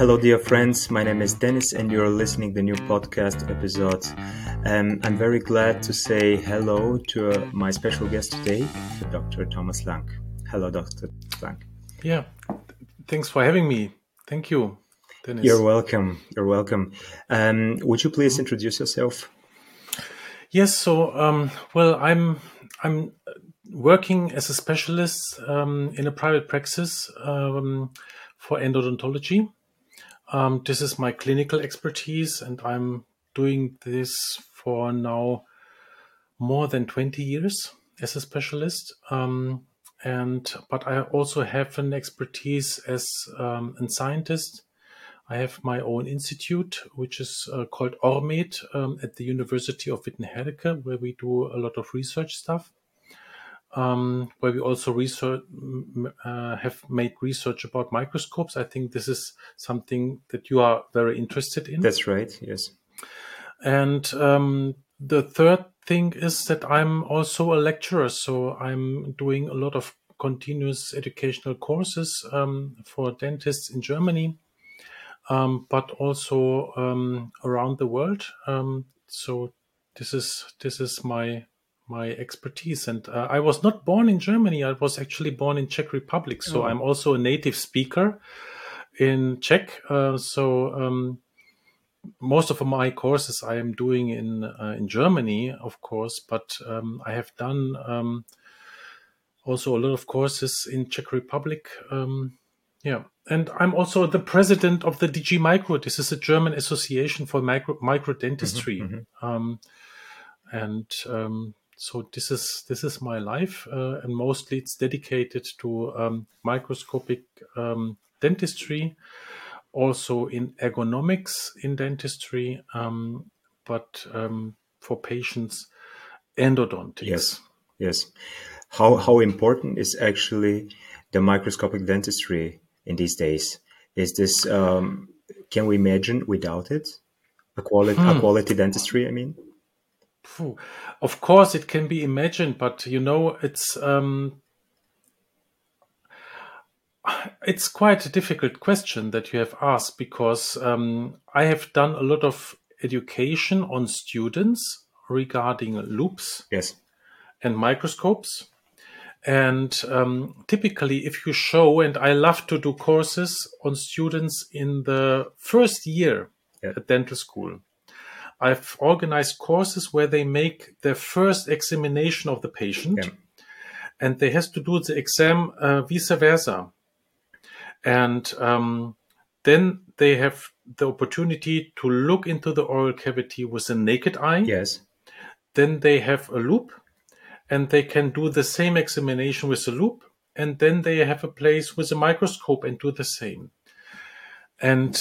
Hello, dear friends. My name is Dennis, and you're listening to the new podcast episode. I'm very glad to say hello to my special guest today, Dr. Thomas Lang. Hello, Dr. Lang. Yeah, thanks for having me. Thank you, Dennis. You're welcome. You're welcome. Would you please introduce yourself? Yes. So, I'm working as a specialist in a private practice for endodontology. This is my clinical expertise, and I'm doing this for now more than 20 years as a specialist. But I also have an expertise as a scientist. I have my own institute, which is called ORMED at the University of Witten/Herdecke, where we do a lot of research stuff. Where we also research, have made research about microscopes. I think this is something that you are very interested in. That's right, yes. And the third thing is that I'm also a lecturer, so I'm doing a lot of continuous educational courses for dentists in Germany, but also around the world. So this is my expertise, and I was not born in Germany. I was actually born in Czech Republic, so I'm also a native speaker in Czech. Most of my courses I am doing in Germany, of course, but I have done also a lot of courses in Czech Republic. And I'm also the president of the DG Micro. This is a German association for micro dentistry, So this is my life, and mostly it's dedicated to microscopic dentistry, also in ergonomics in dentistry, but for patients endodontics. Yes. How important is actually the microscopic dentistry in these days? Is this can we imagine without it a quality dentistry? I mean. Of course, it can be imagined, but it's it's quite a difficult question that you have asked, because I have done a lot of education on students regarding loops, yes, and microscopes. And typically, if you show, and I love to do courses on students in the first year at dental school. I've organized courses where they make their first examination of the patient, and they has to do the exam vice versa. And then they have the opportunity to look into the oral cavity with the naked eye. Yes. Then they have a loop, and they can do the same examination with the loop. And then they have a place with a microscope and do the same. And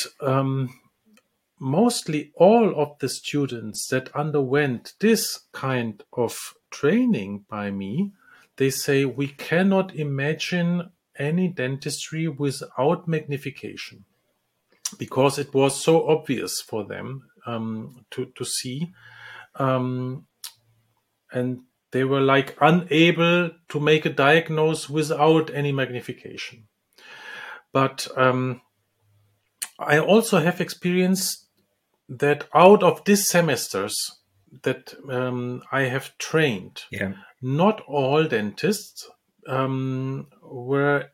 mostly all of the students that underwent this kind of training by me, they say we cannot imagine any dentistry without magnification, because it was so obvious for them to see, and they were like unable to make a diagnose without any magnification. But I also have experienced that out of these semesters that I have trained, not all dentists were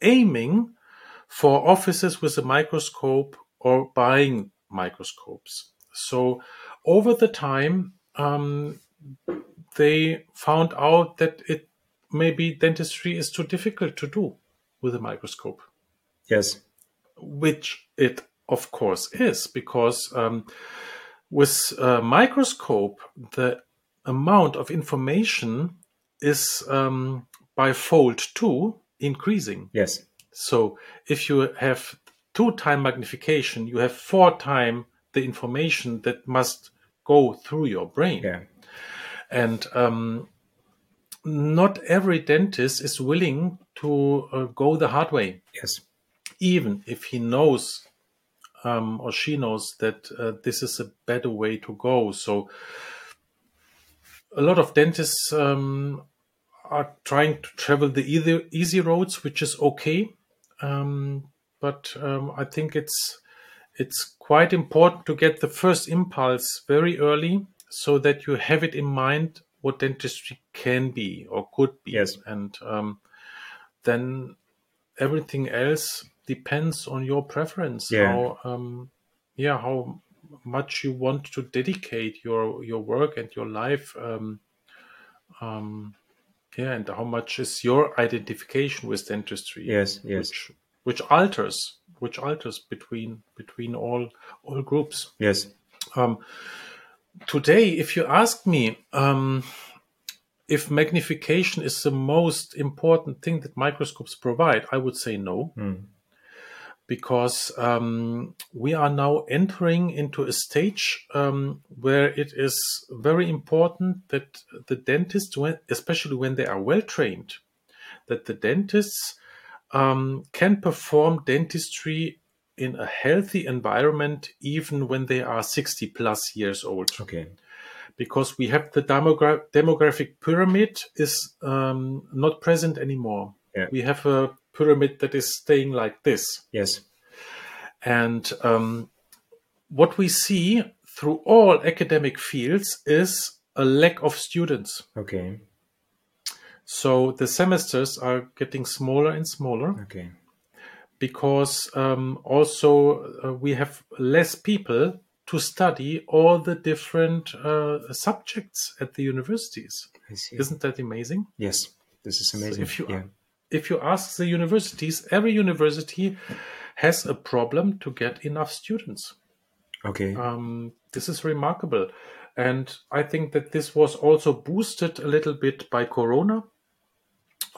aiming for offices with a microscope or buying microscopes. So over the time, they found out that maybe dentistry is too difficult to do with a microscope. Yes. Which it, of course, is, because with a microscope, the amount of information is by fold 2 increasing. Yes. So if you have 2-time magnification, you have 4 times the information that must go through your brain. Yeah. And not every dentist is willing to go the hard way. Yes. Even if he knows or she knows that this is a better way to go. So a lot of dentists are trying to travel the easy roads, which is okay. but I think it's quite important to get the first impulse very early so that you have it in mind what dentistry can be or could be. Yes. And then everything else depends on your preference. Yeah. How much you want to dedicate your work and your life. And how much is your identification with dentistry? Yes, yes. Which alters between all groups. Yes. Today, if you ask me if magnification is the most important thing that microscopes provide, I would say no. Mm. Because we are now entering into a stage where it is very important that the dentists, especially when they are well-trained, that the dentists can perform dentistry in a healthy environment even when they are 60+ years old. Okay. Because we have the demographic pyramid is not present anymore. Yeah. We have a pyramid that is staying like this. Yes. And what we see through all academic fields is a lack of students. Okay. So the semesters are getting smaller and smaller. Okay. Because we have less people to study all the different subjects at the universities. I see. Isn't that amazing? Yes, this is amazing. So if you ask the universities, every university has a problem to get enough students. Okay. This is remarkable. And I think that this was also boosted a little bit by Corona.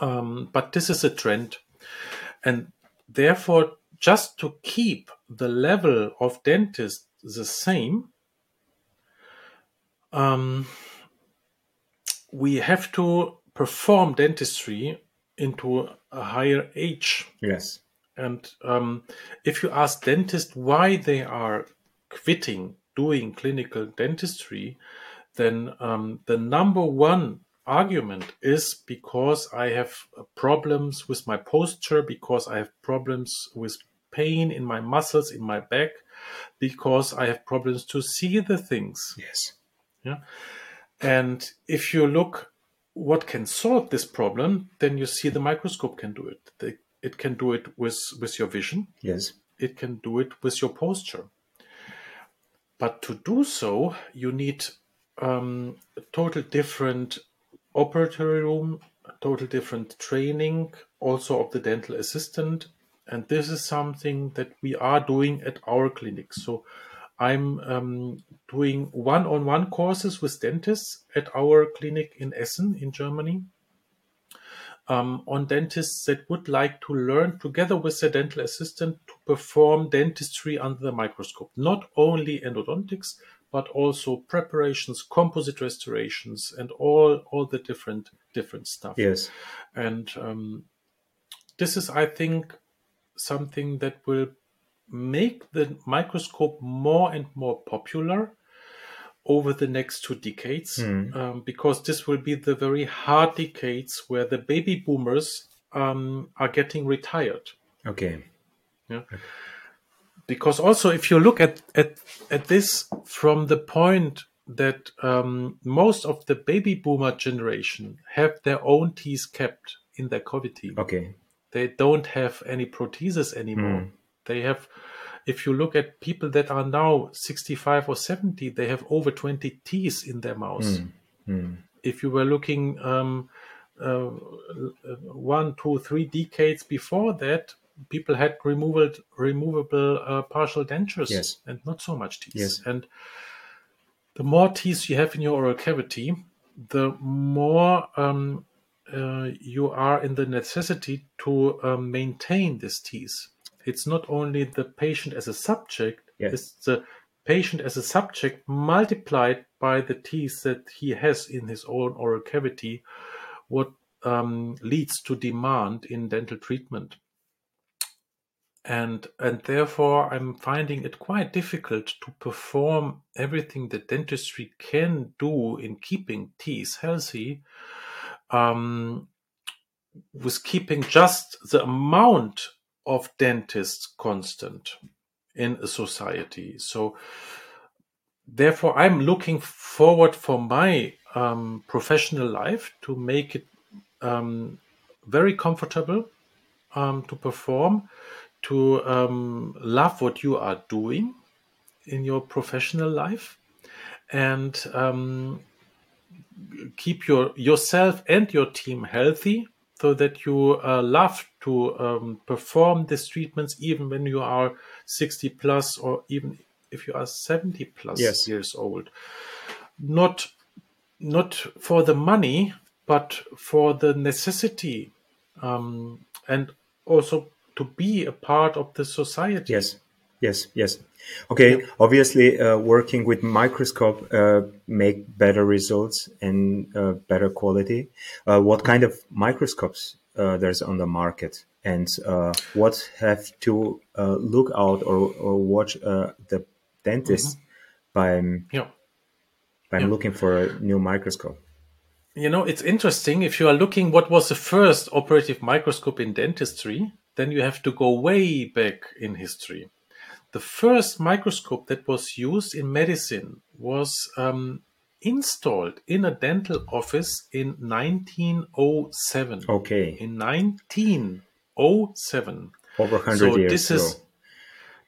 But this is a trend. And therefore, just to keep the level of dentists the same, we have to perform dentistry into a higher age. Yes. And if you ask dentists why they are quitting doing clinical dentistry, then the number one argument is because I have problems with my posture, because I have problems with pain in my muscles, in my back, because I have problems to see the things. Yes. Yeah. And if you look what can solve this problem, then you see the microscope can do it. It can do it with your vision. Yes. It can do it with your posture. But to do so, you need a total different operatory room, a total different training, also of the dental assistant. And this is something that we are doing at our clinic. So I'm doing one-on-one courses with dentists at our clinic in Essen in Germany on dentists that would like to learn together with their dental assistant to perform dentistry under the microscope. Not only endodontics, but also preparations, composite restorations, and all the different stuff. Yes. And this is, I think, something that will make the microscope more and more popular over the next 2 decades, because this will be the very hard decades where the baby boomers are getting retired. Okay. Yeah. Okay. Because also if you look at this from the point that most of the baby boomer generation have their own teeth kept in their cavity. Okay. They don't have any protheses anymore. Mm. They have, if you look at people that are now 65 or 70, they have over 20 teeth in their mouth. Mm. Mm. If you were looking 1, 2, 3 decades before that, people had removable partial dentures. Yes. And not so much teeth. Yes. And the more teeth you have in your oral cavity, the more you are in the necessity to maintain these teeth. It's not only the patient as a subject, yes. It's the patient as a subject multiplied by the teeth that he has in his own oral cavity, what leads to demand in dental treatment. And therefore, I'm finding it quite difficult to perform everything that dentistry can do in keeping teeth healthy, with keeping just the amount of dentists constant in a society. So therefore, I'm looking forward for my professional life to make it very comfortable to perform, to love what you are doing in your professional life, and keep yourself and your team healthy so that you love to perform these treatments even when you are 60 plus or even if you are 70 plus years old. Not for the money, but for the necessity and also to be a part of the society. Yes. Okay. Yep. Obviously, working with microscope make better results and better quality. What kind of microscopes there's on the market, and what have to look out or watch the dentist by looking for a new microscope? You know, it's interesting. If you are looking what was the first operative microscope in dentistry, then you have to go way back in history. The first microscope that was used in medicine was installed in a dental office in 1907. Okay. In 1907. Over 100 years ago.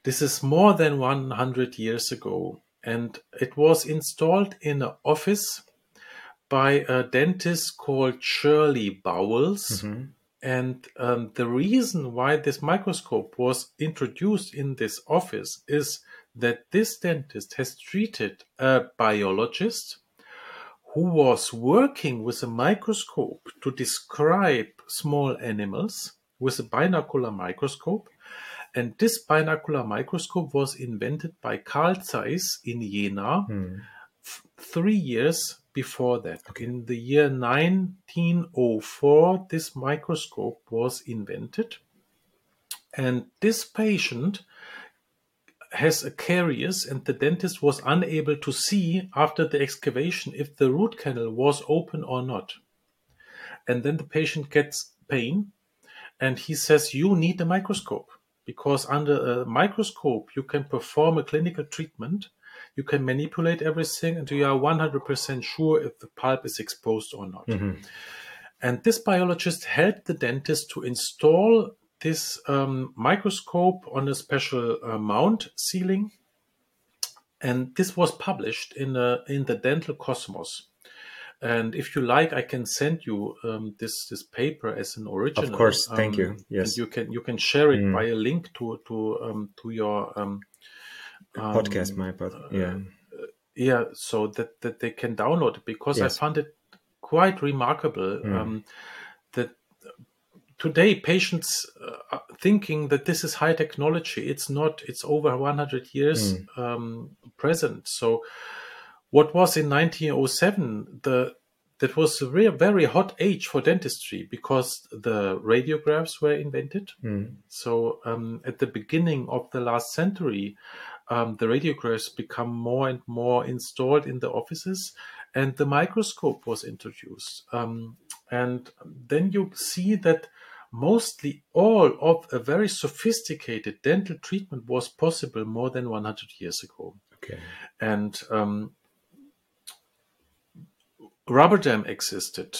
This is more than 100 years ago. And it was installed in an office by a dentist called Shirley Bowles. Mm-hmm. And the reason why this microscope was introduced in this office is that this dentist has treated a biologist who was working with a microscope to describe small animals with a binocular microscope. And this binocular microscope was invented by Carl Zeiss in Jena 3 years before that. Okay. In the year 1904, this microscope was invented, and this patient has a caries, and the dentist was unable to see after the excavation if the root canal was open or not. And then the patient gets pain, and he says, "You need a microscope, because under a microscope you can perform a clinical treatment. You can manipulate everything until you are 100% sure if the pulp is exposed or not." Mm-hmm. And this biologist helped the dentist to install this microscope on a special mount ceiling. And this was published in the Dental Cosmos. And if you like, I can send you this paper as an original. Of course, thank you. Yes, and you can share it by a link to your podcast, so that they can download it, because I found it quite remarkable that today patients are thinking that this is high technology. It's not. It's over 100 years present. So what was in 1907 that was a very hot age for dentistry, because the radiographs were invented. So at the beginning of the last century, the radiographs become more and more installed in the offices, and the microscope was introduced. And then you see that mostly all of a very sophisticated dental treatment was possible more than 100 years ago. Okay. And rubber dam existed,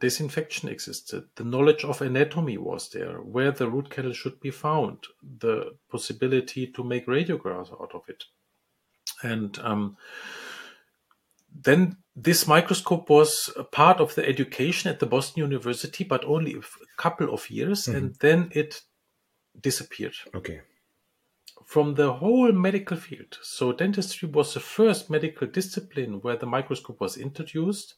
disinfection existed, the knowledge of anatomy was there, where the root canal should be found, the possibility to make radiographs out of it. And then this microscope was a part of the education at the Boston University, but only a couple of years, and then it disappeared. Okay. From the whole medical field. So dentistry was the first medical discipline where the microscope was introduced,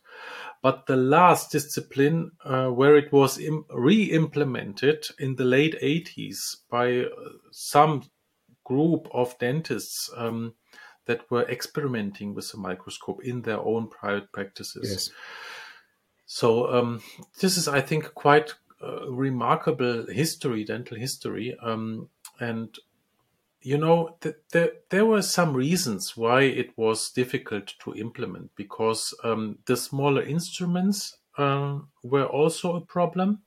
but the last discipline where it was re-implemented in the late 80s by some group of dentists that were experimenting with the microscope in their own private practices. Yes. So this is, I think, quite remarkable history, dental history. And you know, there were some reasons why it was difficult to implement, because the smaller instruments were also a problem.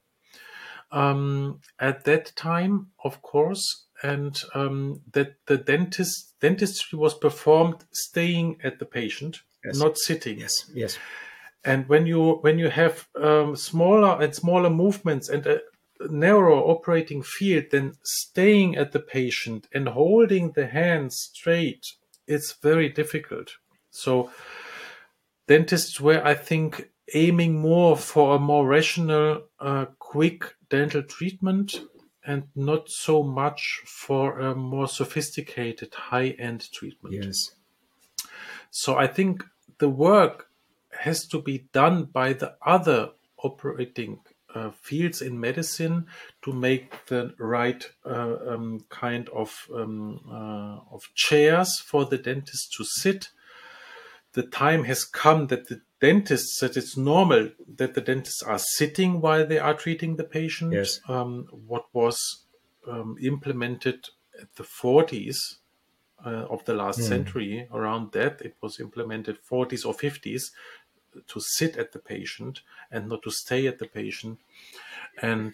at that time, of course, and that the dentistry was performed staying at the patient, yes, not sitting. Yes, yes. And when you have smaller and smaller movements and a narrow operating field, then staying at the patient and holding the hand straight is very difficult. So dentists were, I think, aiming more for a more rational, quick dental treatment and not so much for a more sophisticated, high-end treatment. Yes. So I think the work has to be done by the other operating fields in medicine to make the right kind of chairs for the dentist to sit. The time has come that it's normal that the dentists are sitting while they are treating the patient. Yes. What was implemented at the 40s of the last century, around that, it was implemented 40s or 50s, to sit at the patient and not to stay at the patient. And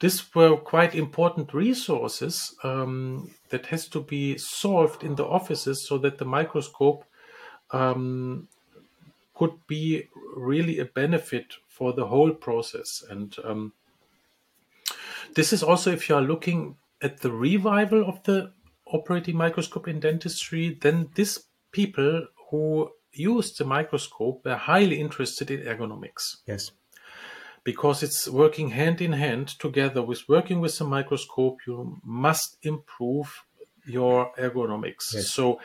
these were quite important resources that has to be solved in the offices so that the microscope could be really a benefit for the whole process. And this is also, if you are looking at the revival of the operating microscope in dentistry, then these people who used the microscope were highly interested in ergonomics. Yes. Because it's working hand in hand together with working with the microscope, you must improve your ergonomics. Yes. So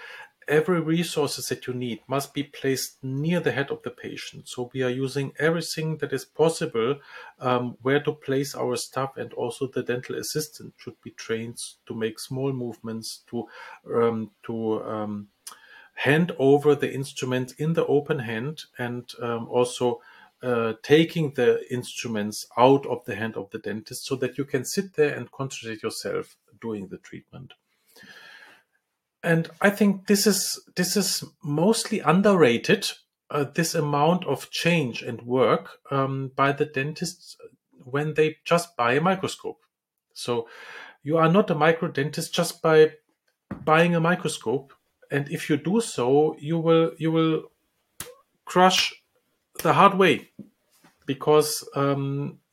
every resources that you need must be placed near the head of the patient. So we are using everything that is possible, where to place our stuff, and also the dental assistant should be trained to make small movements, to hand over the instruments in the open hand, and also taking the instruments out of the hand of the dentist so that you can sit there and concentrate yourself doing the treatment. And I think this is mostly underrated, this amount of change and work by the dentists when they just buy a microscope. So you are not a micro dentist just by buying a microscope. And if you do so, you will crush the hard way, because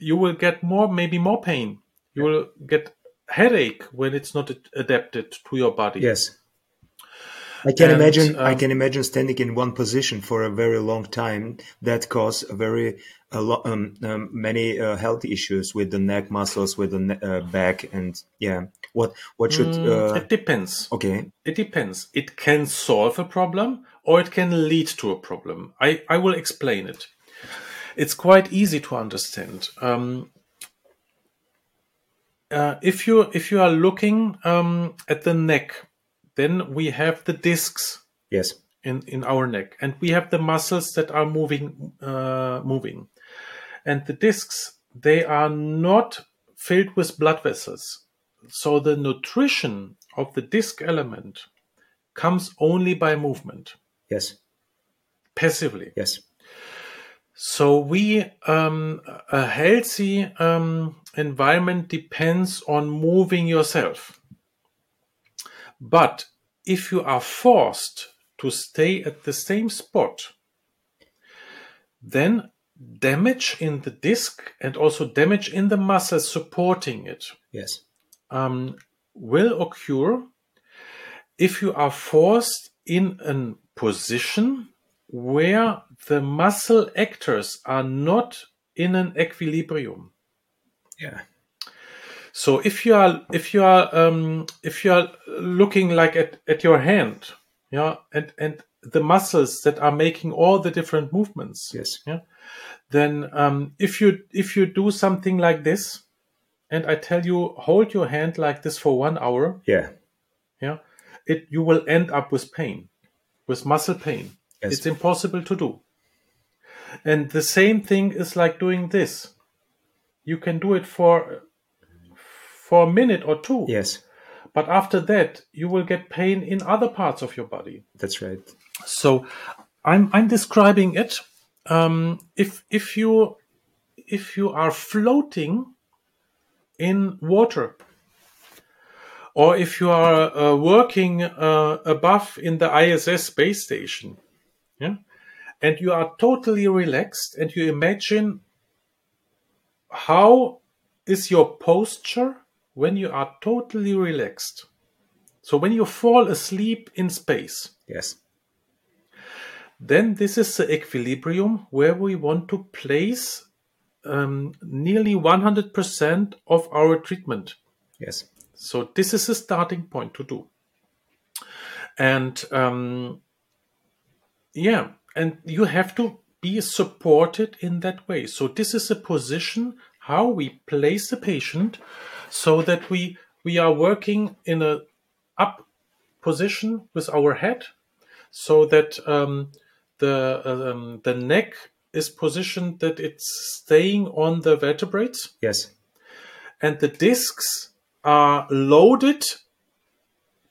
you will get maybe more pain. You will get headache when it's not adapted to your body. Yes, I can imagine standing in one position for a very long time. That causes many health issues with the neck muscles, with the back, and yeah. What should? It depends. Okay. It depends. It can solve a problem, or it can lead to a problem. I will explain it. It's quite easy to understand. If you are looking at the neck, then we have the discs. Yes. In our neck, and we have the muscles that are moving, and the discs, they are not filled with blood vessels. So the nutrition of the disc element comes only by movement. Yes. Passively. Yes. So a healthy environment depends on moving yourself. But if you are forced to stay at the same spot, then damage in the disc and also damage in the muscles supporting it. Yes. Will occur if you are forced in a position where the muscle actors are not in an equilibrium. Yeah. So if you are looking like at your hand, yeah, and the muscles that are making all the different movements. Yes. Yeah. Then if you do something like this, and I tell you, hold your hand like this for 1 hour. Yeah. Yeah. You will end up with pain, with muscle pain. Yes. It's impossible to do. And the same thing is like doing this. You can do it for a minute or two. Yes. But after that, you will get pain in other parts of your body. That's right. So I'm describing it. If you if you are floating in water, or if you are working above in the ISS space station, yeah, and you are totally relaxed and you imagine how is your posture when you are totally relaxed. So when you fall asleep in space, yes, then this is the equilibrium where we want to place nearly 100% of our treatment. Yes. So this is the starting point to do. And yeah, and you have to be supported in that way. So this is a position how we place the patient so that we are working in a up position with our head, so that the neck is positioned that it's staying on the vertebrae. Yes. And the discs are loaded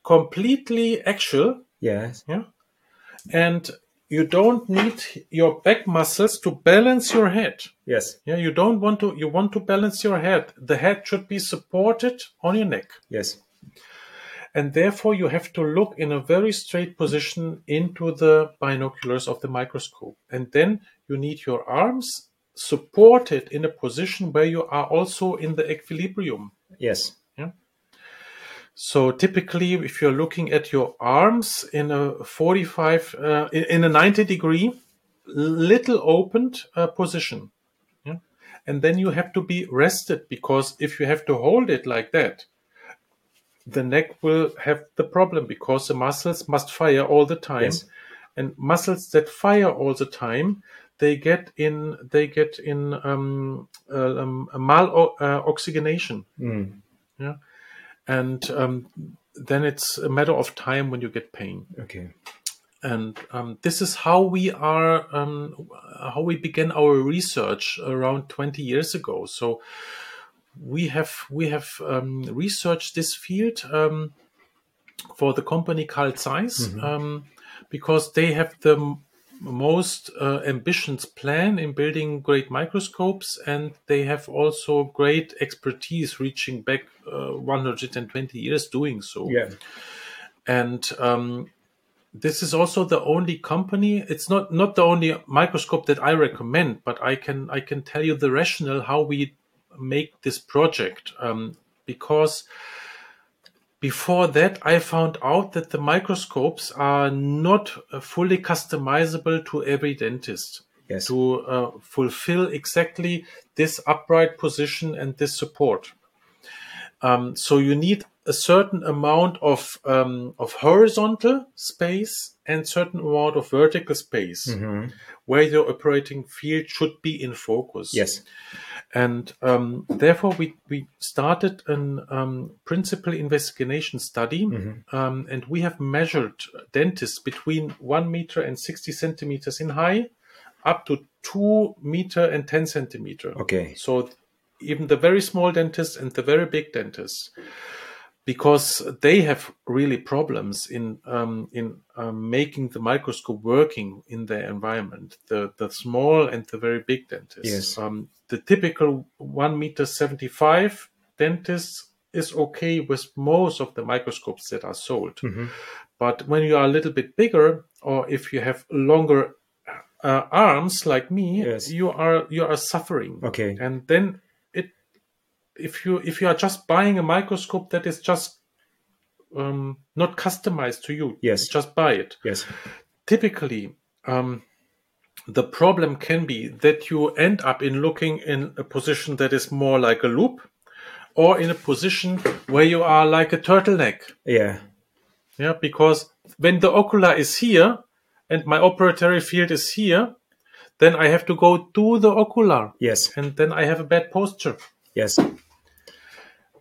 completely axial. Yes. Yeah. And you don't need your back muscles to balance your head. Yes. Yeah. You don't want to, you want to balance your head. The head should be supported on your neck. Yes. And therefore, you have to look in a very straight position into the binoculars of the microscope. And then you need your arms supported in a position where you are also in the equilibrium. Yes. Yeah. So typically, if you're looking at your arms in a 45, in a 90-degree, little opened position. Yeah. And then you have to be rested, because if you have to hold it like that, the neck will have the problem, because the muscles must fire all the time. Yes. And muscles that fire all the time, they get in maloxygenation. Mm. Yeah. And then it's a matter of time when you get pain. Okay. And this is how we are, how we began our research around 20 years ago. So we have researched this field for the company Carl Zeiss, mm-hmm. Because they have the most ambitious plan in building great microscopes, and they have also great expertise reaching back 120 years doing so. Yeah. And this is also the only company. It's not the only microscope that I recommend, but I can tell you the rationale how we make this project, because before that I found out that the microscopes are not fully customizable to every dentist. Yes. To fulfill exactly this upright position and this support. So you need a certain amount of horizontal space and certain amount of vertical space, mm-hmm. where your operating field should be in focus. Yes. And therefore, we started an principal investigation study, mm-hmm. And we have measured dentists between 1 meter and 60 centimeters in height up to 2 meter and 10 centimeter. Okay. So even the very small dentists and the very big dentists, because they have really problems in making the microscope working in their environment. The small and the very big dentists. Yes. The typical 1.75 meter dentist is okay with most of the microscopes that are sold. Mm-hmm. But when you are a little bit bigger, or if you have longer arms like me, yes. you are suffering. Okay. And then if you are just buying a microscope that is just not customized to you, yes, just buy it. Yes. Typically, the problem can be that you end up in looking in a position that is more like a loop, or in a position where you are like a turtleneck. Yeah. Yeah, because when the ocular is here and my operatory field is here, then I have to go to the ocular. Yes. And then I have a bad posture. Yes.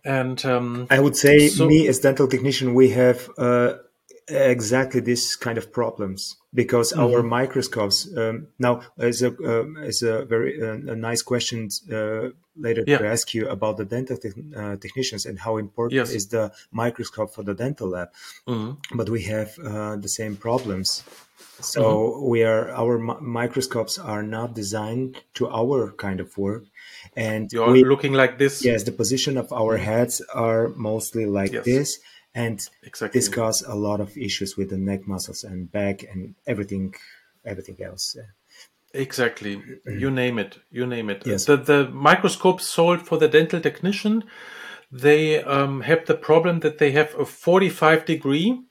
And I would say, me as dental technician, we have exactly this kind of problems, because mm-hmm. our microscopes now is a very a nice question later to ask you about the dental technicians and how important is the microscope for the dental lab. Mm-hmm. But we have the same problems. So our microscopes are not designed to our kind of work. And you're looking like this. Yes, the position of our heads are mostly like this. And this causes a lot of issues with the neck muscles and back and everything else. Exactly. You name it. Yes. The microscopes sold for the dental technician, they have the problem that they have a 45 degree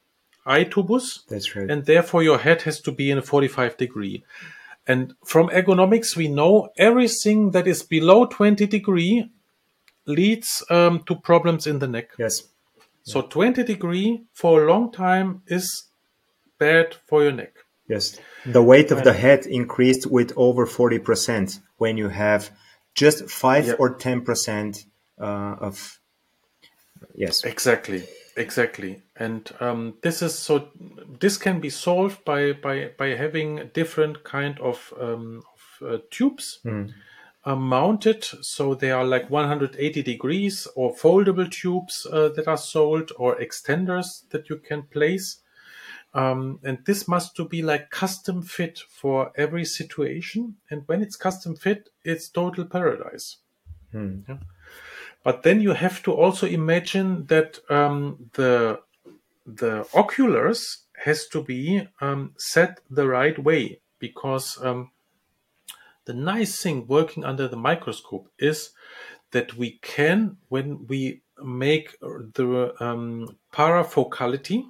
eye tubus. That's right. And therefore your head has to be in a 45 degree. And from ergonomics, we know everything that is below 20 degree leads to problems in the neck. Yes. So 20 degree for a long time is bad for your neck. Yes. The weight of the head increased with over 40% when you have just 5 or 10% of... Yes. Exactly. And this can be solved by having different kind of tubes mounted. So they are like 180 degrees or foldable tubes that are sold, or extenders that you can place. And this must to be like custom fit for every situation. And when it's custom fit, it's total paradise. Yeah? But then you have to also imagine that the oculars has to be set the right way, because the nice thing working under the microscope is that we can, when we make the parafocality,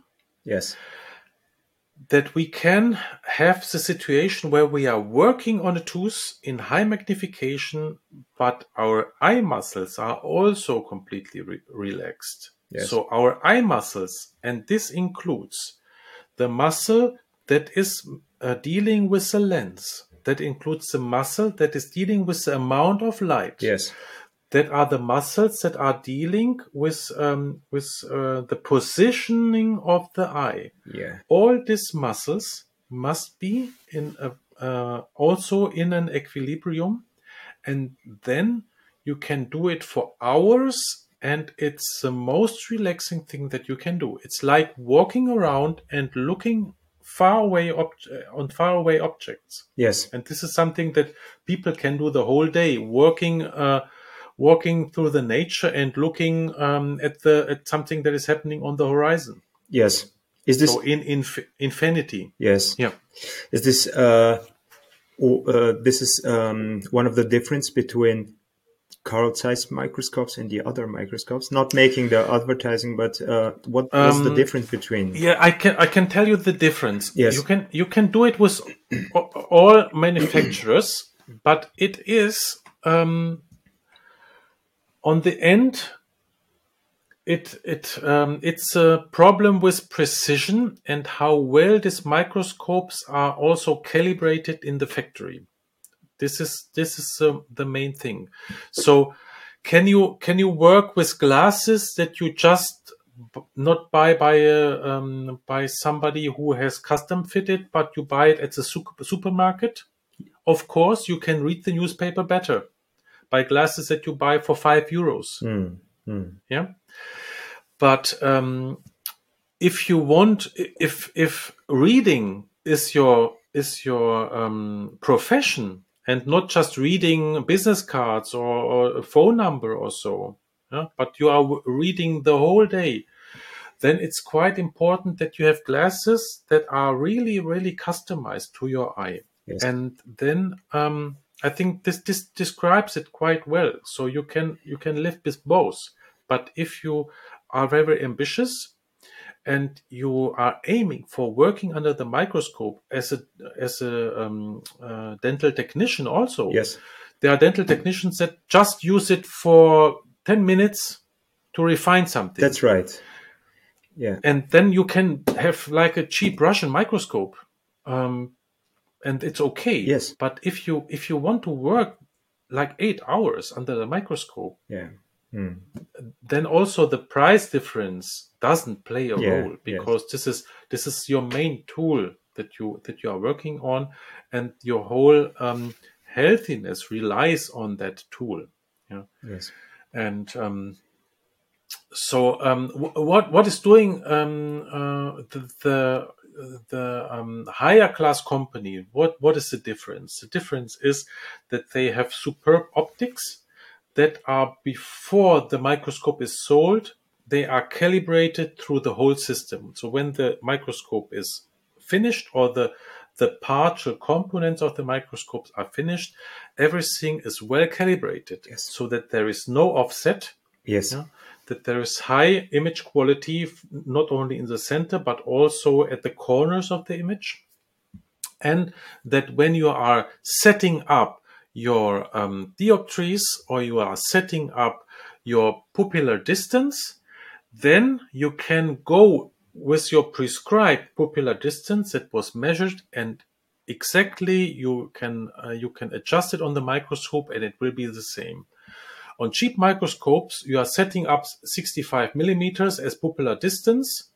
that we can have the situation where we are working on a tooth in high magnification, but our eye muscles are also completely relaxed. Yes. So our eye muscles, and this includes the muscle that is dealing with the lens, that includes the muscle that is dealing with the amount of light. Yes. That are the muscles that are dealing with the positioning of the eye. Yeah. All these muscles must be in also in an equilibrium, and then you can do it for hours, and it's the most relaxing thing that you can do. It's like walking around and looking on faraway objects. Yes. And this is something that people can do the whole day, walking through the nature and looking at something that is happening on the horizon. Yes. Is this in infinity? Yes. Yeah. Is this this is one of the difference between Carl Zeiss microscopes and the other microscopes? Not making the advertising, but what is the difference between? Yeah, I can tell you the difference. Yes. You can do it with all manufacturers, but it is on the end, it's a problem with precision and how well these microscopes are also calibrated in the factory. This is the main thing. So, can you work with glasses that you just not buy by somebody who has custom fitted, but you buy it at the supermarket? Of course, you can read the newspaper better by glasses that you buy for €5. Yeah. But if you want, if reading is your profession and not just reading business cards or a phone number or so, but you are reading the whole day, then it's quite important that you have glasses that are really, really customized to your eye. Yes. And then I think this describes it quite well. So you can live with both. But if you are very ambitious and you are aiming for working under the microscope as a dental technician also, there are dental technicians that just use it for 10 minutes to refine something. That's right. Yeah. And then you can have like a cheap Russian microscope. And it's okay. Yes. But if you want to work like 8 hours under the microscope, then also the price difference doesn't play a role, because this is your main tool that you are working on, and your whole healthiness relies on that tool. Yeah. Yes. And what is doing the higher class company? What is the difference? The difference is that they have superb optics that are, before the microscope is sold, they are calibrated through the whole system. So when the microscope is finished, or the partial components of the microscopes are finished, everything is well calibrated, yes, so that there is no offset. Yes. Yeah, that there is high image quality, not only in the center, but also at the corners of the image. And that when you are setting up your dioptries, or you are setting up your pupillar distance, then you can go with your prescribed pupillar distance that was measured, and exactly you can adjust it on the microscope and it will be the same. On cheap microscopes, you are setting up 65 millimeters as pupillar distance,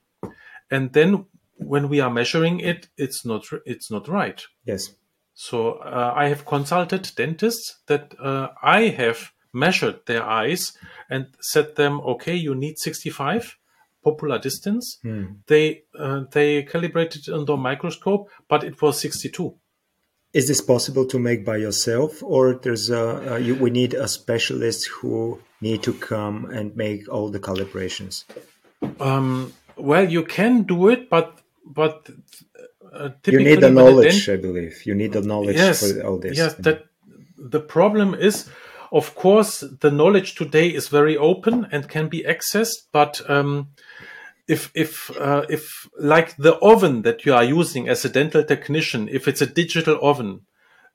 and then when we are measuring it, it's not right. Yes. So I have consulted dentists that I have measured their eyes and said them, okay, you need 65 pupillar distance. Mm. They calibrated on the microscope, but it was 62. Is this possible to make by yourself, or there's we need a specialist who need to come and make all the calibrations? Well, you can do it, but typically you need the knowledge. I believe you need the knowledge, yes, for all this. Yes, that the problem is, of course, the knowledge today is very open and can be accessed, but if like the oven that you are using as a dental technician, if it's a digital oven,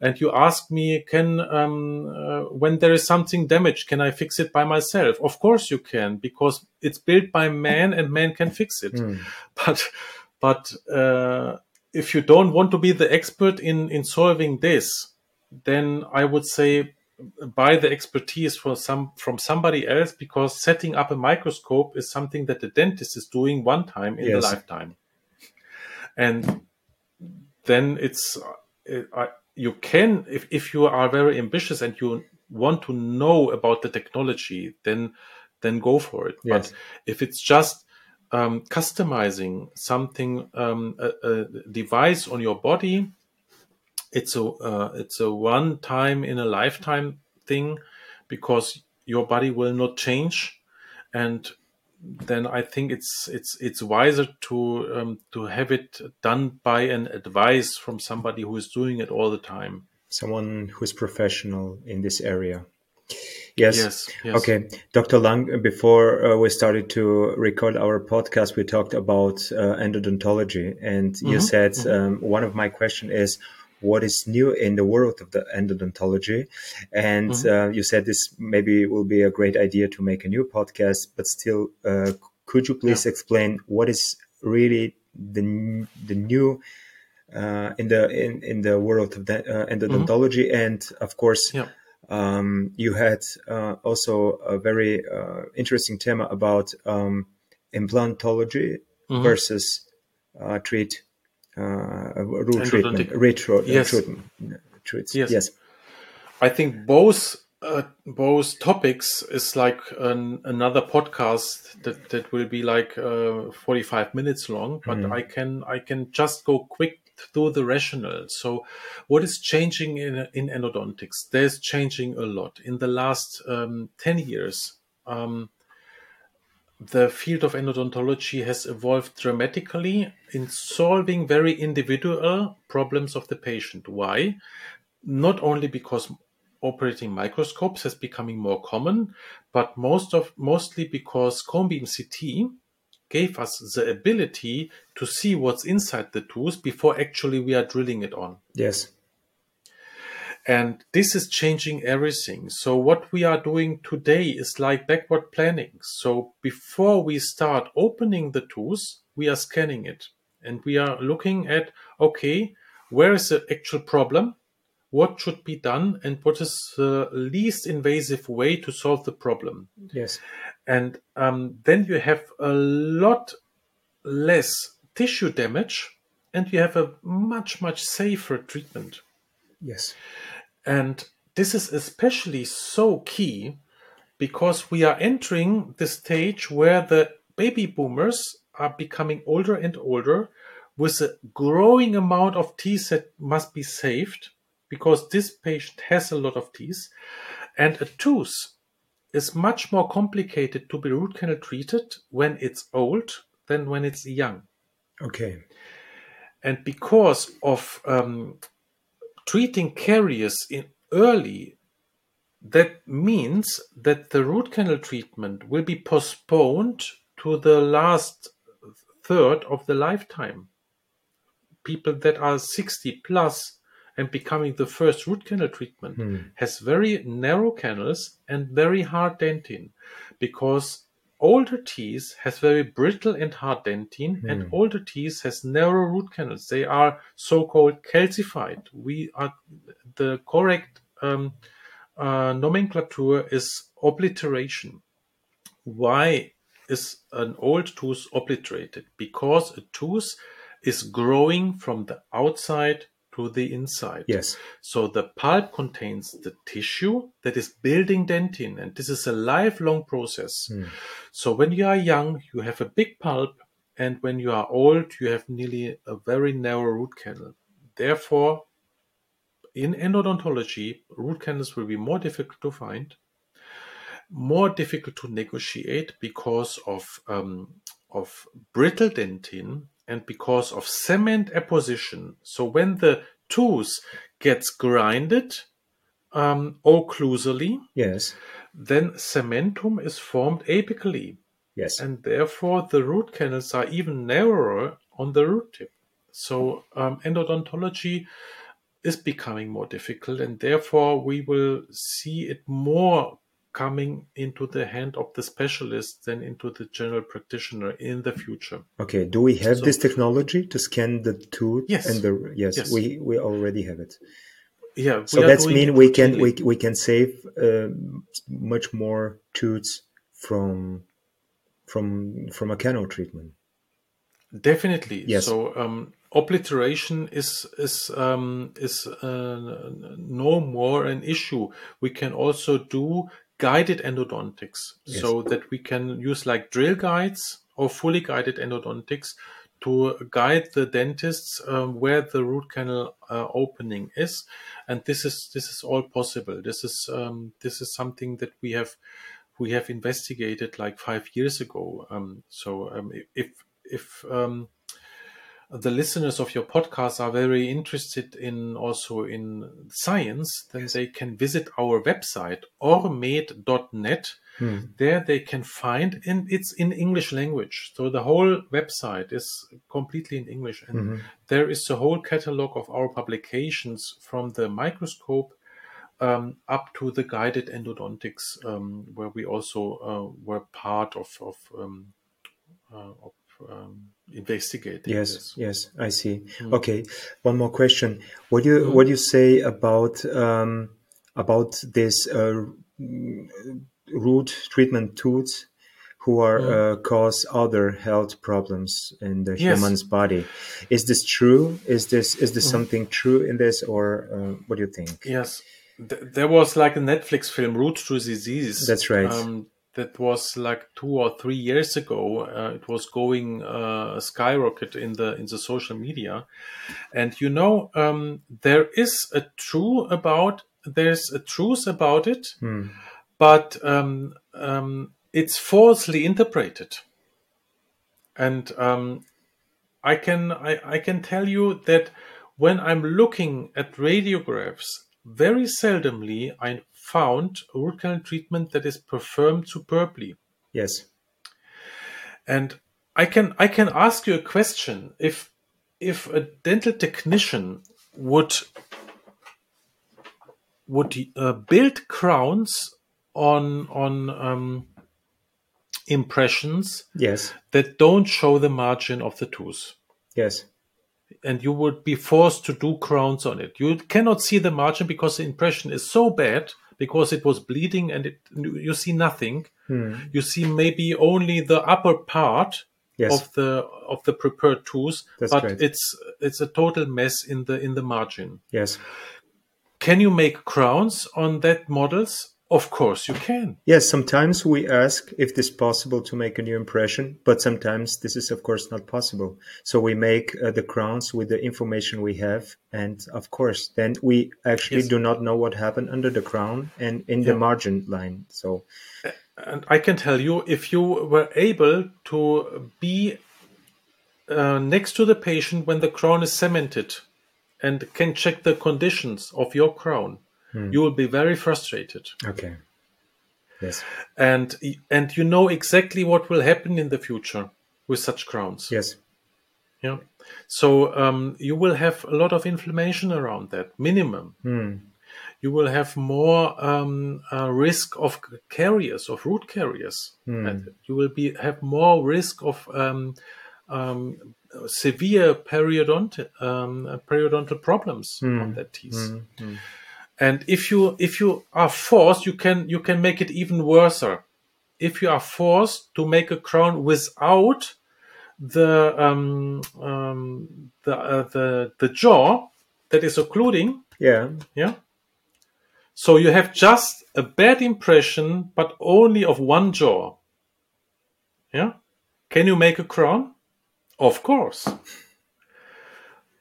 and you ask me, when there is something damaged, can I fix it by myself? Of course you can, because it's built by man and man can fix it. Mm. But if you don't want to be the expert in solving this, then I would say, buy the expertise from somebody else, because setting up a microscope is something that the dentist is doing one time in, yes, the lifetime, and then you can, if you are very ambitious and you want to know about the technology, then go for it. Yes. But if it's just customizing something, a device on your body, it's a one time in a lifetime thing, because your body will not change, and then I think it's wiser to have it done by an advice from somebody who is doing it all the time. Someone who is professional in this area. Yes. Yes. Okay. Dr. Lang, before we started to record our podcast, we talked about endodontology, and you said one of my question is, what is new in the world of the endodontology? And you said this maybe will be a great idea to make a new podcast, but still, could you please explain what is really the new in the world of the endodontology? And of course, you had also a very interesting theme about implantology versus treat. Root treatment, retreatment. Yes. Yes, I think both topics is like another podcast that will be like 45 minutes long. But I can just go quick through the rationale. So, what is changing in endodontics? There's changing a lot in the last 10 years. The field of endodontology has evolved dramatically in solving very individual problems of the patient. Why? Not only because operating microscopes has becoming more common, but mostly because cone beam CT gave us the ability to see what's inside the tooth before actually we are drilling it on. Yes. And this is changing everything. So what we are doing today is like backward planning. So before we start opening the tooth, we are scanning it. And we are looking at, okay, where is the actual problem? What should be done? And what is the least invasive way to solve the problem? Yes. And then you have a lot less tissue damage, and you have a much, much safer treatment. Yes. And this is especially so key because we are entering the stage where the baby boomers are becoming older and older, with a growing amount of teeth that must be saved, because this patient has a lot of teeth, and a tooth is much more complicated to be root canal treated when it's old than when it's young. Okay. And because of treating caries in early, that means that the root canal treatment will be postponed to the last third of the lifetime. People that are 60 plus and becoming the first root canal treatment has very narrow canals and very hard dentin, because older teeth has very brittle and hard dentin, and older teeth has narrow root canals. They are so-called calcified. We are the correct nomenclature is obliteration. Why is an old tooth obliterated? Because a tooth is growing from the outside to the inside. Yes. So the pulp contains the tissue that is building dentin, and this is a lifelong process. So when you are young, you have a big pulp, and when you are old, you have nearly a very narrow root canal. Therefore, in endodontology, root canals will be more difficult to find, more difficult to negotiate, because of brittle dentin and because of cement apposition. So when the tooth gets grinded occlusally, yes, then cementum is formed apically. Yes. And therefore the root canals are even narrower on the root tip. So endodontology is becoming more difficult, and therefore we will see it more coming into the hand of the specialist than into the general practitioner in the future. Okay, do we have this technology to scan the tooth? Yes, and the, yes. We already have it. Yeah. So that means we can save much more tooths from a canal treatment. Definitely. Yes. So obliteration is no more an issue. We can also do guided endodontics, yes, so that we can use like drill guides or fully guided endodontics to guide the dentists where the root canal opening is, and this is all possible. This is something that we have investigated like 5 years ago. If the listeners of your podcast are very interested in also in science, then they can visit our website, ormed.net. There they can find, and it's in English language. So the whole website is completely in English. And there is a whole catalog of our publications, from the microscope up to the guided endodontics, where we also were part of investigating. Yes, this. Yes, I see. Okay, one more question. What do you say about this root treatment tools who are cause other health problems in the human's body? Is this true? Is this something true in this, or what do you think? Yes, there was like a Netflix film, Root to Disease. That's right. That was like 2 or 3 years ago. It was going skyrocket in the social media, and there's a truth about it, but it's falsely interpreted. And I can tell you that when I'm looking at radiographs, very seldomly I found root canal treatment that is performed superbly. Yes. And I can ask you a question. If a dental technician would build crowns on impressions, yes, that don't show the margin of the tooth, yes, and you would be forced to do crowns on it, you cannot see the margin because the impression is so bad, because it was bleeding, and you see nothing. You see maybe only the upper part, yes, of the prepared tooth. That's but great. It's a total mess in the margin. Yes. Can you make crowns on that models? Of course you can. Yes, sometimes we ask if it is possible to make a new impression, but sometimes this is, of course, not possible. So we make the crowns with the information we have. And, of course, then we actually do not know what happened under the crown and in the margin line. So, and I can tell you, if you were able to be next to the patient when the crown is cemented and can check the conditions of your crown, you will be very frustrated. Okay. Yes. And you know exactly what will happen in the future with such crowns. Yes. Yeah. So you will have a lot of inflammation around that, minimum. You will have more risk of carriers, of root carriers. And you will have more risk of severe periodontal problems on that teeth. And if you are forced, you can make it even worse. If you are forced to make a crown without the jaw that is occluding, so you have just a bad impression, but only of one jaw. Yeah, can you make a crown? Of course.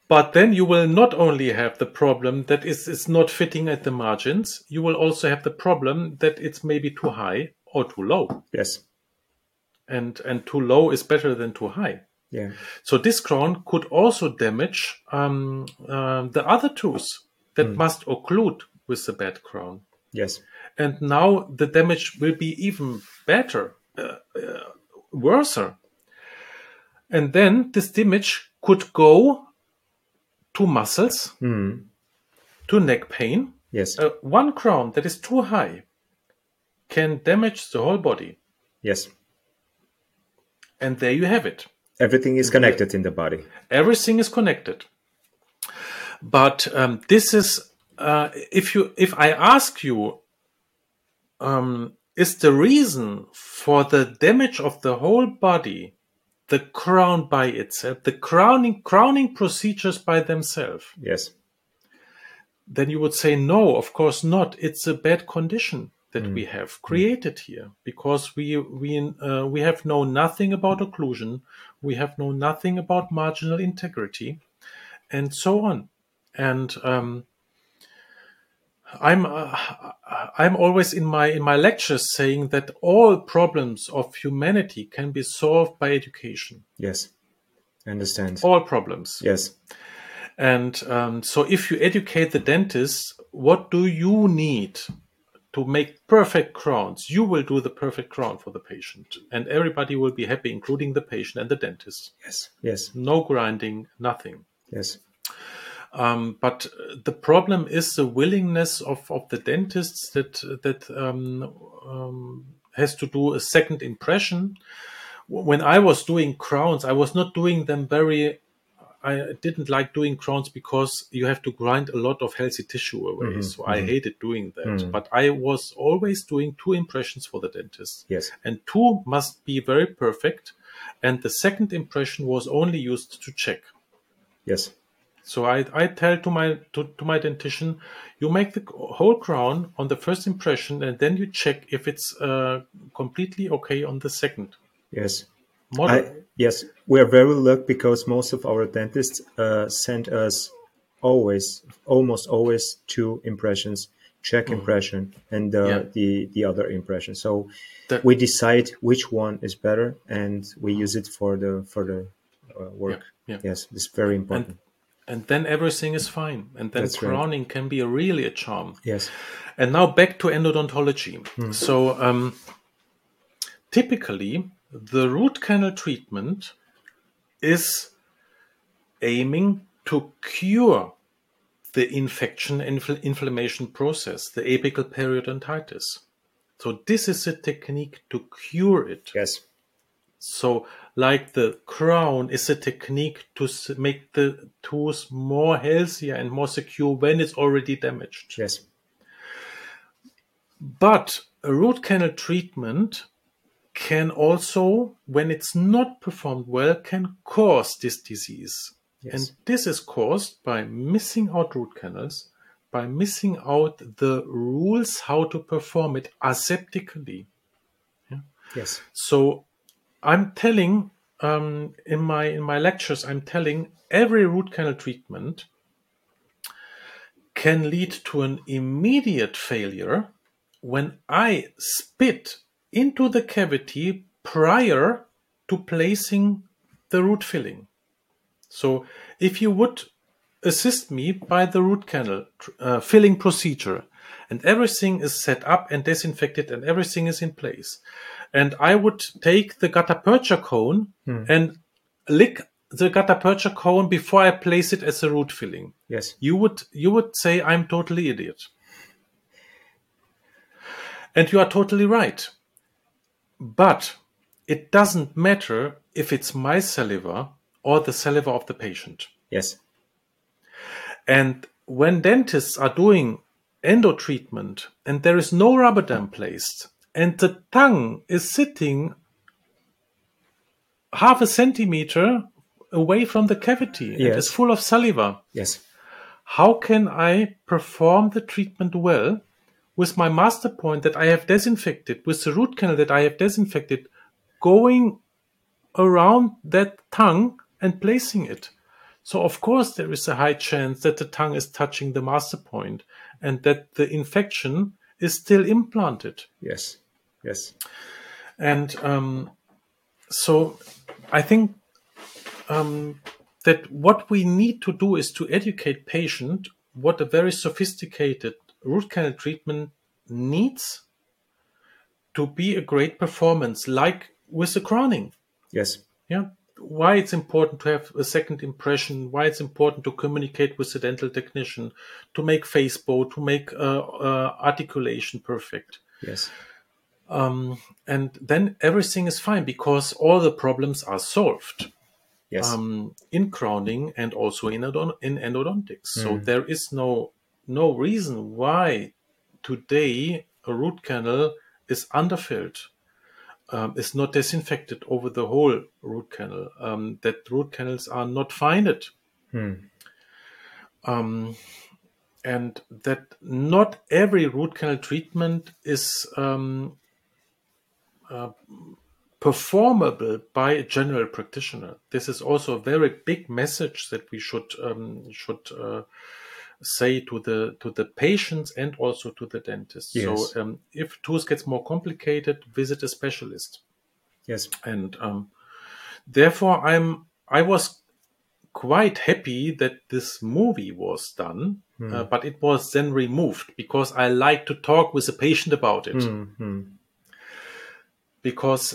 But then you will not only have the problem that it's not fitting at the margins, you will also have the problem that it's maybe too high or too low. Yes. And too low is better than too high. Yeah. So this crown could also damage the other tooth that must occlude with the bad crown. Yes. And now the damage will be even better, worse. And then this damage could go to muscles, to neck pain. Yes. One crown that is too high can damage the whole body. Yes. And there you have it. Everything is connected in the body. Everything is connected. But this is, if I ask you, is the reason for the damage of the whole body the crown by itself, the crowning procedures by themselves? Yes. Then you would say, no, of course not. It's a bad condition that we have created here, because we have known nothing about occlusion, we have known nothing about marginal integrity, and so on. And I'm always in my lectures saying that all problems of humanity can be solved by education. Yes, I understand. All problems. Yes. And so if you educate the dentist, what do you need to make perfect crowns? You will do the perfect crown for the patient, and everybody will be happy, including the patient and the dentist. Yes, yes. No grinding, nothing. Yes. But the problem is the willingness of the dentists that has to do a second impression. When I was doing crowns, I was not doing them I didn't like doing crowns because you have to grind a lot of healthy tissue away. So I hated doing that. But I was always doing two impressions for the dentist. Yes. And two must be very perfect. And the second impression was only used to check. Yes. So I tell to my dentician, you make the whole crown on the first impression, and then you check if it's completely okay on the second. Yes. Yes, we are very lucky because most of our dentists send us almost always two impressions, check impression and the other impression. So we decide which one is better, and we use it for the work. Yeah, yeah. Yes, it's very important. And then everything is fine. And then crowning can be really a charm. Yes. And now back to endodontology. So typically, the root canal treatment is aiming to cure the infection and inflammation process, the apical periodontitis. So this is a technique to cure it. Yes. So, like the crown is a technique to make the tooth more healthier and more secure when it's already damaged. Yes. But a root canal treatment can also, when it's not performed well, can cause this disease. Yes. And this is caused by missing out root canals, by missing out the rules how to perform it aseptically. Yeah? Yes. So I'm telling in my lectures, I'm telling every root canal treatment can lead to an immediate failure when I spit into the cavity prior to placing the root filling. So if you would assist me by the root canal filling procedure, and everything is set up and disinfected and everything is in place, and I would take the gutta-percha cone and lick the gutta-percha cone before I place it as a root filling. Yes. You would say I'm totally idiot. And you are totally right. But it doesn't matter if it's my saliva or the saliva of the patient. Yes. And when dentists are doing endo treatment and there is no rubber dam placed and the tongue is sitting half a centimeter away from the cavity, yes, and is full of saliva, yes, how can I perform the treatment well with my master point that I have disinfected, with the root canal that I have disinfected, going around that tongue and placing it? So, of course, there is a high chance that the tongue is touching the master point and that the infection is still implanted. Yes, yes. And so I think that what we need to do is to educate patient what a very sophisticated root canal treatment needs to be a great performance, like with the crowning. Yes. Yeah. Why it's important to have a second impression, why it's important to communicate with the dental technician, to make face bow, to make articulation perfect. Yes. And then everything is fine because all the problems are solved. Yes. In crowning and also in endodontics. Mm. So there is no reason why today a root canal is underfilled, is not disinfected over the whole root canal, that root canals are not fined, and that not every root canal treatment is performable by a general practitioner. This is also a very big message that we should say to the patients and also to the dentist. Yes. So if tooth gets more complicated, visit a specialist. Yes. And therefore I was quite happy that this movie was done, but it was then removed because I like to talk with the patient about it. Because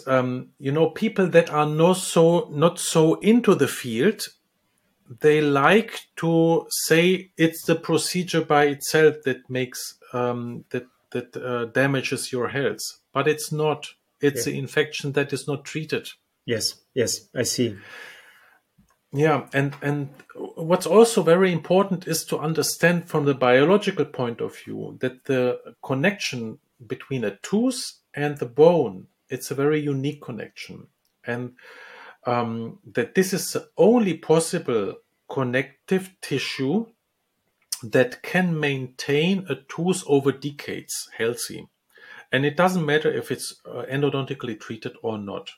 people that are not so into the field, they like to say it's the procedure by itself that makes that damages your health, but it's not. It's the infection that is not treated. Yes, yes, I see. Yeah, and what's also very important is to understand from the biological point of view that the connection between a tooth and the bone, it's a very unique connection, and that this is the only possible connective tissue that can maintain a tooth over decades healthy. And it doesn't matter if it's endodontically treated or not.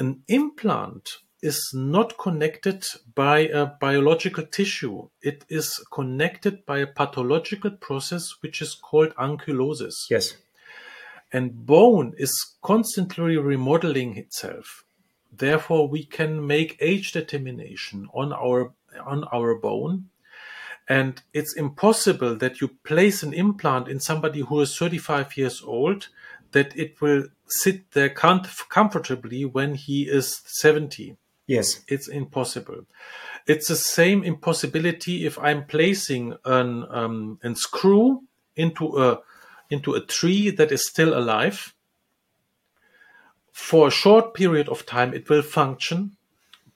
An implant is not connected by a biological tissue. It is connected by a pathological process, which is called ankylosis. Yes. And bone is constantly remodeling itself. Therefore, we can make age determination on our bone. And it's impossible that you place an implant in somebody who is 35 years old, that it will sit there comfortably when he is 70. Yes. It's impossible. It's the same impossibility if I'm placing an screw into a tree that is still alive. For a short period of time, it will function,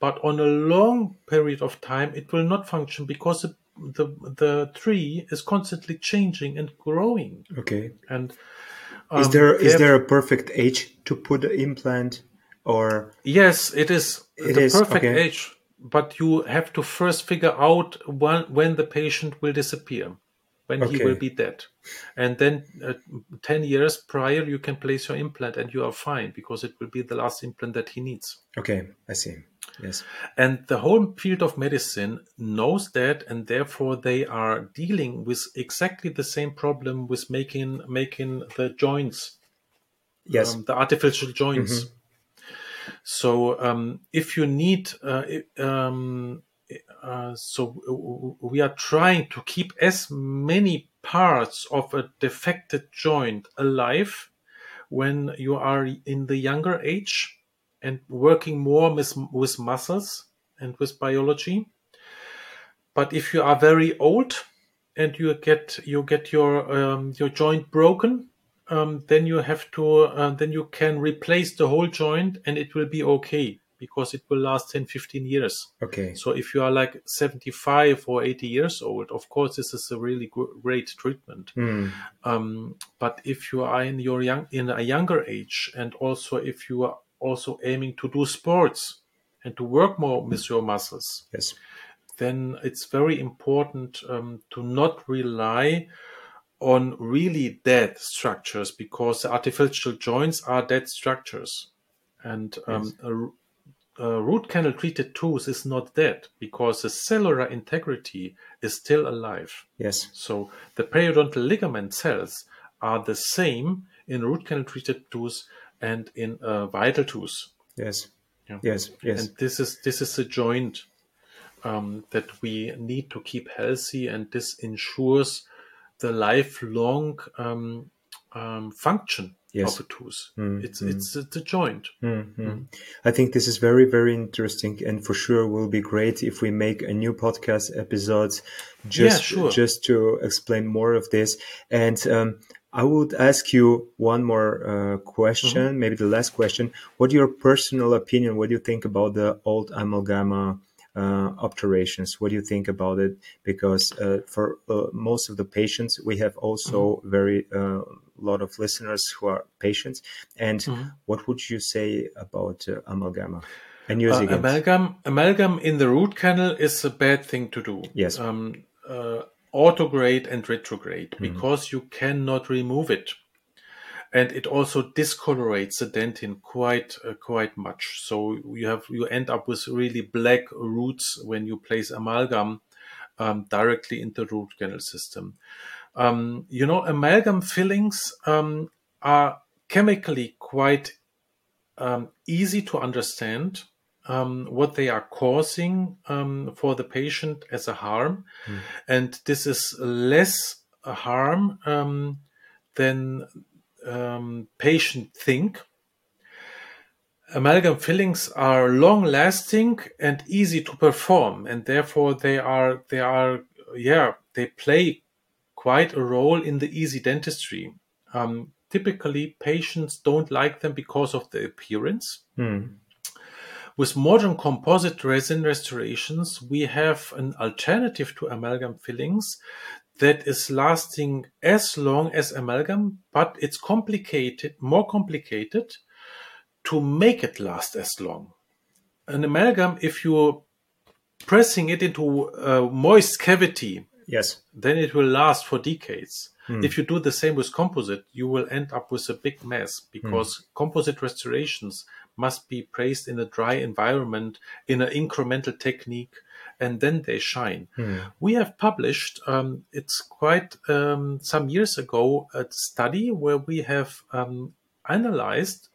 but on a long period of time, it will not function because the tree is constantly changing and growing. Okay. And is there a perfect age to put the implant? Or yes, it is the perfect age, but you have to first figure out when the patient will disappear. when he will be dead. And then 10 years prior, you can place your implant and you are fine because it will be the last implant that he needs. Okay, I see. Yes. And the whole field of medicine knows that, and therefore they are dealing with exactly the same problem with making the joints, yes, the artificial joints. Mm-hmm. So if you need... So we are trying to keep as many parts of a defected joint alive when you are in the younger age and working more with muscles and with biology. But if you are very old and you get your joint broken, then you have to then you can replace the whole joint and it will be okay, because it will last 10, 15 years. Okay. So if you are like 75 or 80 years old, of course, this is a really great treatment. Mm. But if you are in a younger age, and also if you are also aiming to do sports and to work more with your muscles, yes, then it's very important to not rely on really dead structures, because the artificial joints are dead structures. And root canal treated tooth is not dead, because the cellular integrity is still alive. Yes. So the periodontal ligament cells are the same in root canal treated tooth and in vital tooth. Yes. Yeah. Yes. Yes. And this is a joint that we need to keep healthy, and this ensures the lifelong function. Yes. Of a tooth. Mm-hmm. It's a joint. Mm-hmm. Mm-hmm. I think this is very, very interesting, and for sure will be great if we make a new podcast episode just to explain more of this. And I would ask you one more question, mm-hmm, maybe the last question. What your personal opinion? What do you think about the old amalgama obturations? What do you think about it? Because for most of the patients, we have also mm-hmm, very lot of listeners who are patients. And mm-hmm, what would you say about amalgama? And using amalgam in the root canal is a bad thing to do. Yes. Autograde and retrograde, mm-hmm, because you cannot remove it, and it also discolorates the dentin quite much. So you end up with really black roots when you place amalgam directly into the root canal system. Amalgam fillings are chemically quite easy to understand what they are causing for the patient as a harm, and this is less a harm than patient think. Amalgam fillings are long-lasting and easy to perform, and therefore they play quite a role in the easy dentistry. Typically, patients don't like them because of the appearance. Mm. With modern composite resin restorations, we have an alternative to amalgam fillings that is lasting as long as amalgam, but it's more complicated to make it last as long. An amalgam, if you're pressing it into a moist cavity, yes, then it will last for decades. Mm. If you do the same with composite, you will end up with a big mess, because composite restorations must be placed in a dry environment in an incremental technique, and then they shine. Mm. We have published, it's quite some years ago, a study where we have analyzed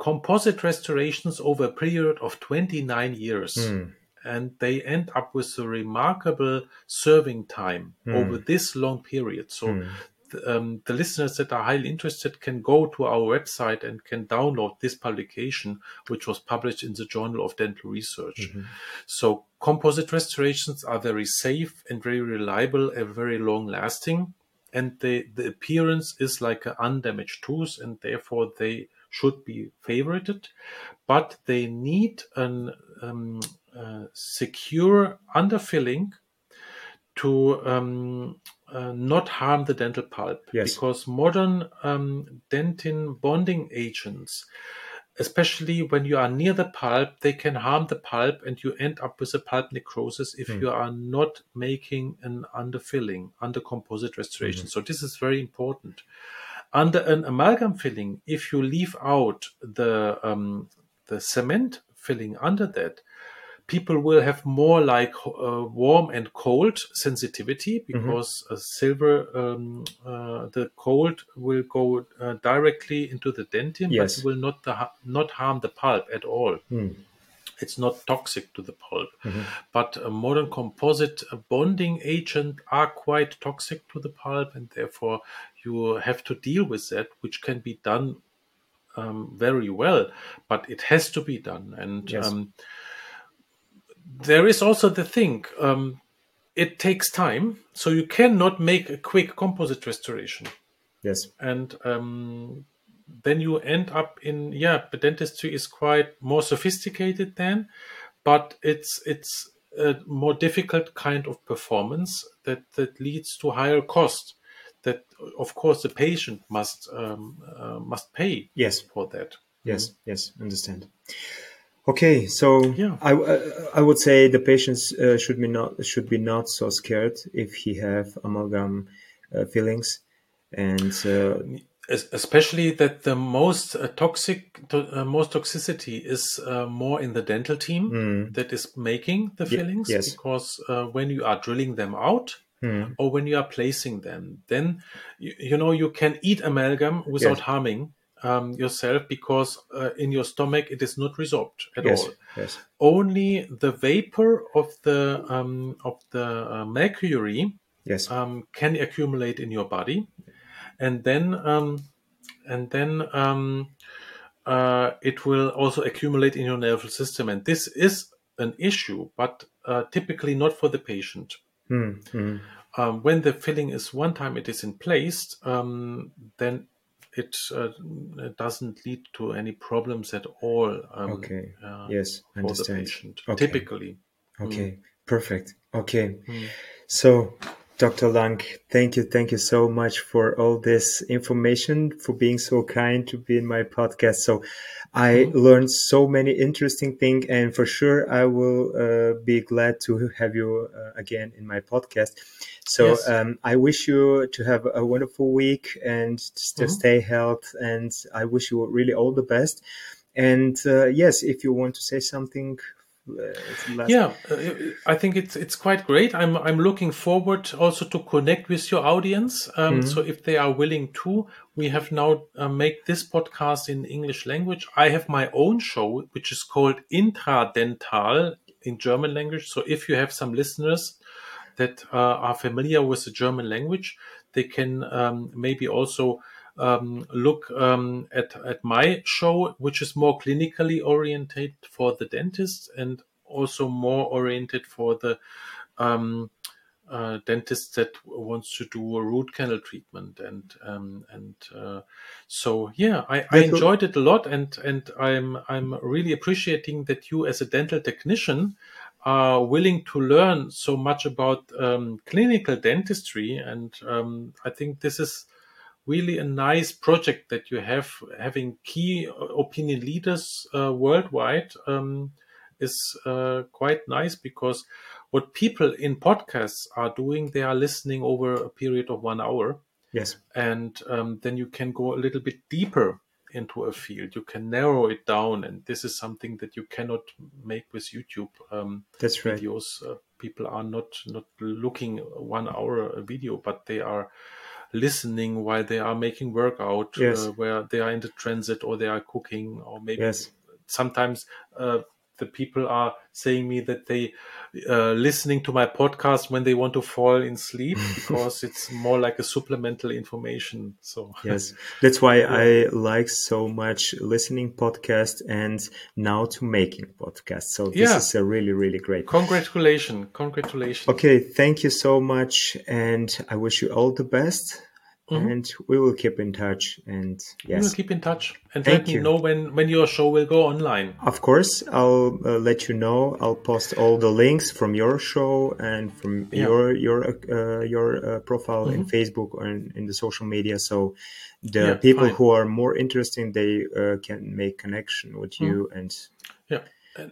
composite restorations over a period of 29 years. Mm. And they end up with a remarkable serving time over this long period. So the listeners that are highly interested can go to our website and can download this publication, which was published in the Journal of Dental Research. Mm-hmm. So composite restorations are very safe and very reliable and very long-lasting. And the appearance is like an undamaged tooth, and therefore they should be favorited. But they need an... secure underfilling to not harm the dental pulp, yes, because modern dentin bonding agents especially when you are near the pulp, they can harm the pulp, and you end up with a pulp necrosis if you are not making an underfilling, undercomposite restoration. So this is very important. Under an amalgam filling, if you leave out the cement filling under that, people will have more like warm and cold sensitivity, because the cold will go directly into the dentin, but it will not harm the pulp at all. It's not toxic to the pulp. But modern composite bonding agent are quite toxic to the pulp, and therefore you have to deal with that, which can be done very well, but it has to be done. And there is also the thing, it takes time, so you cannot make a quick composite restoration. Yes. And then you end up in, but dentistry is quite more sophisticated then, but it's a more difficult kind of performance that leads to higher cost that, of course, the patient must pay for that. Yes, understand. Okay, so I would say the patients should be not so scared if he have amalgam fillings, and especially that the most toxicity is more in the dental team that is making the fillings, because when you are drilling them out or when you are placing them, then you can eat amalgam without harming yourself, because in your stomach it is not resorbed at all. Yes. Only the vapor of the mercury can accumulate in your body, and then it will also accumulate in your nervous system, and this is an issue, but typically not for the patient. When the filling is one time it is in place, then it doesn't lead to any problems at all. Understand. The patient, typically. Perfect. So, Dr. Lang, thank you so much for all this information, for being so kind to be in my podcast. So, I learned so many interesting things, and for sure, I will be glad to have you again in my podcast. So I wish you to have a wonderful week and to stay healthy. And I wish you really all the best. And if you want to say something. I think it's quite great. I'm looking forward also to connect with your audience. So if they are willing to, we have now made this podcast in English language. I have my own show, which is called Intradental in German language. So if you have some listeners that are familiar with the German language, they can maybe also look at my show, which is more clinically oriented for the dentist and also more oriented for the dentist that wants to do a root canal treatment. And I enjoyed it a lot, and I'm really appreciating that you as a dental technician are willing to learn so much about clinical dentistry, and I think this is really a nice project that you have. Having key opinion leaders worldwide is quite nice, because what people in podcasts are doing, they are listening over a period of 1 hour. Yes. And then you can go a little bit deeper into a field. You can narrow it down, and this is something that you cannot make with YouTube that's right. videos. People are not looking 1 hour a video, but they are listening while they are making workout, where they are in the transit, or they are cooking, or maybe sometimes the people are saying me that they listening to my podcast when they want to fall in sleep, because it's more like a supplemental information. So that's why I like so much listening podcast, and now to making podcast. So this is a really, really great. Congratulations. Okay. Thank you so much. And I wish you all the best. Mm-hmm. And we will keep in touch. And yes, we'll keep in touch. And thank let you. Me know when your show will go online. Of course, I'll let you know. I'll post all the links from your show and from your profile mm-hmm. in Facebook or in the social media. So the people who are more interested, they can make connection with mm-hmm. you. And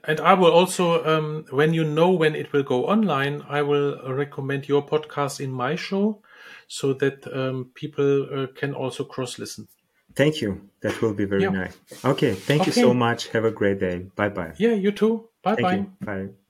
and I will also, when you know when it will go online, I will recommend your podcast in my show, so that people can also cross-listen. Thank you. That will be very nice. Okay. Thank you so much. Have a great day. Bye-bye. Yeah, you too. Bye-bye. Bye.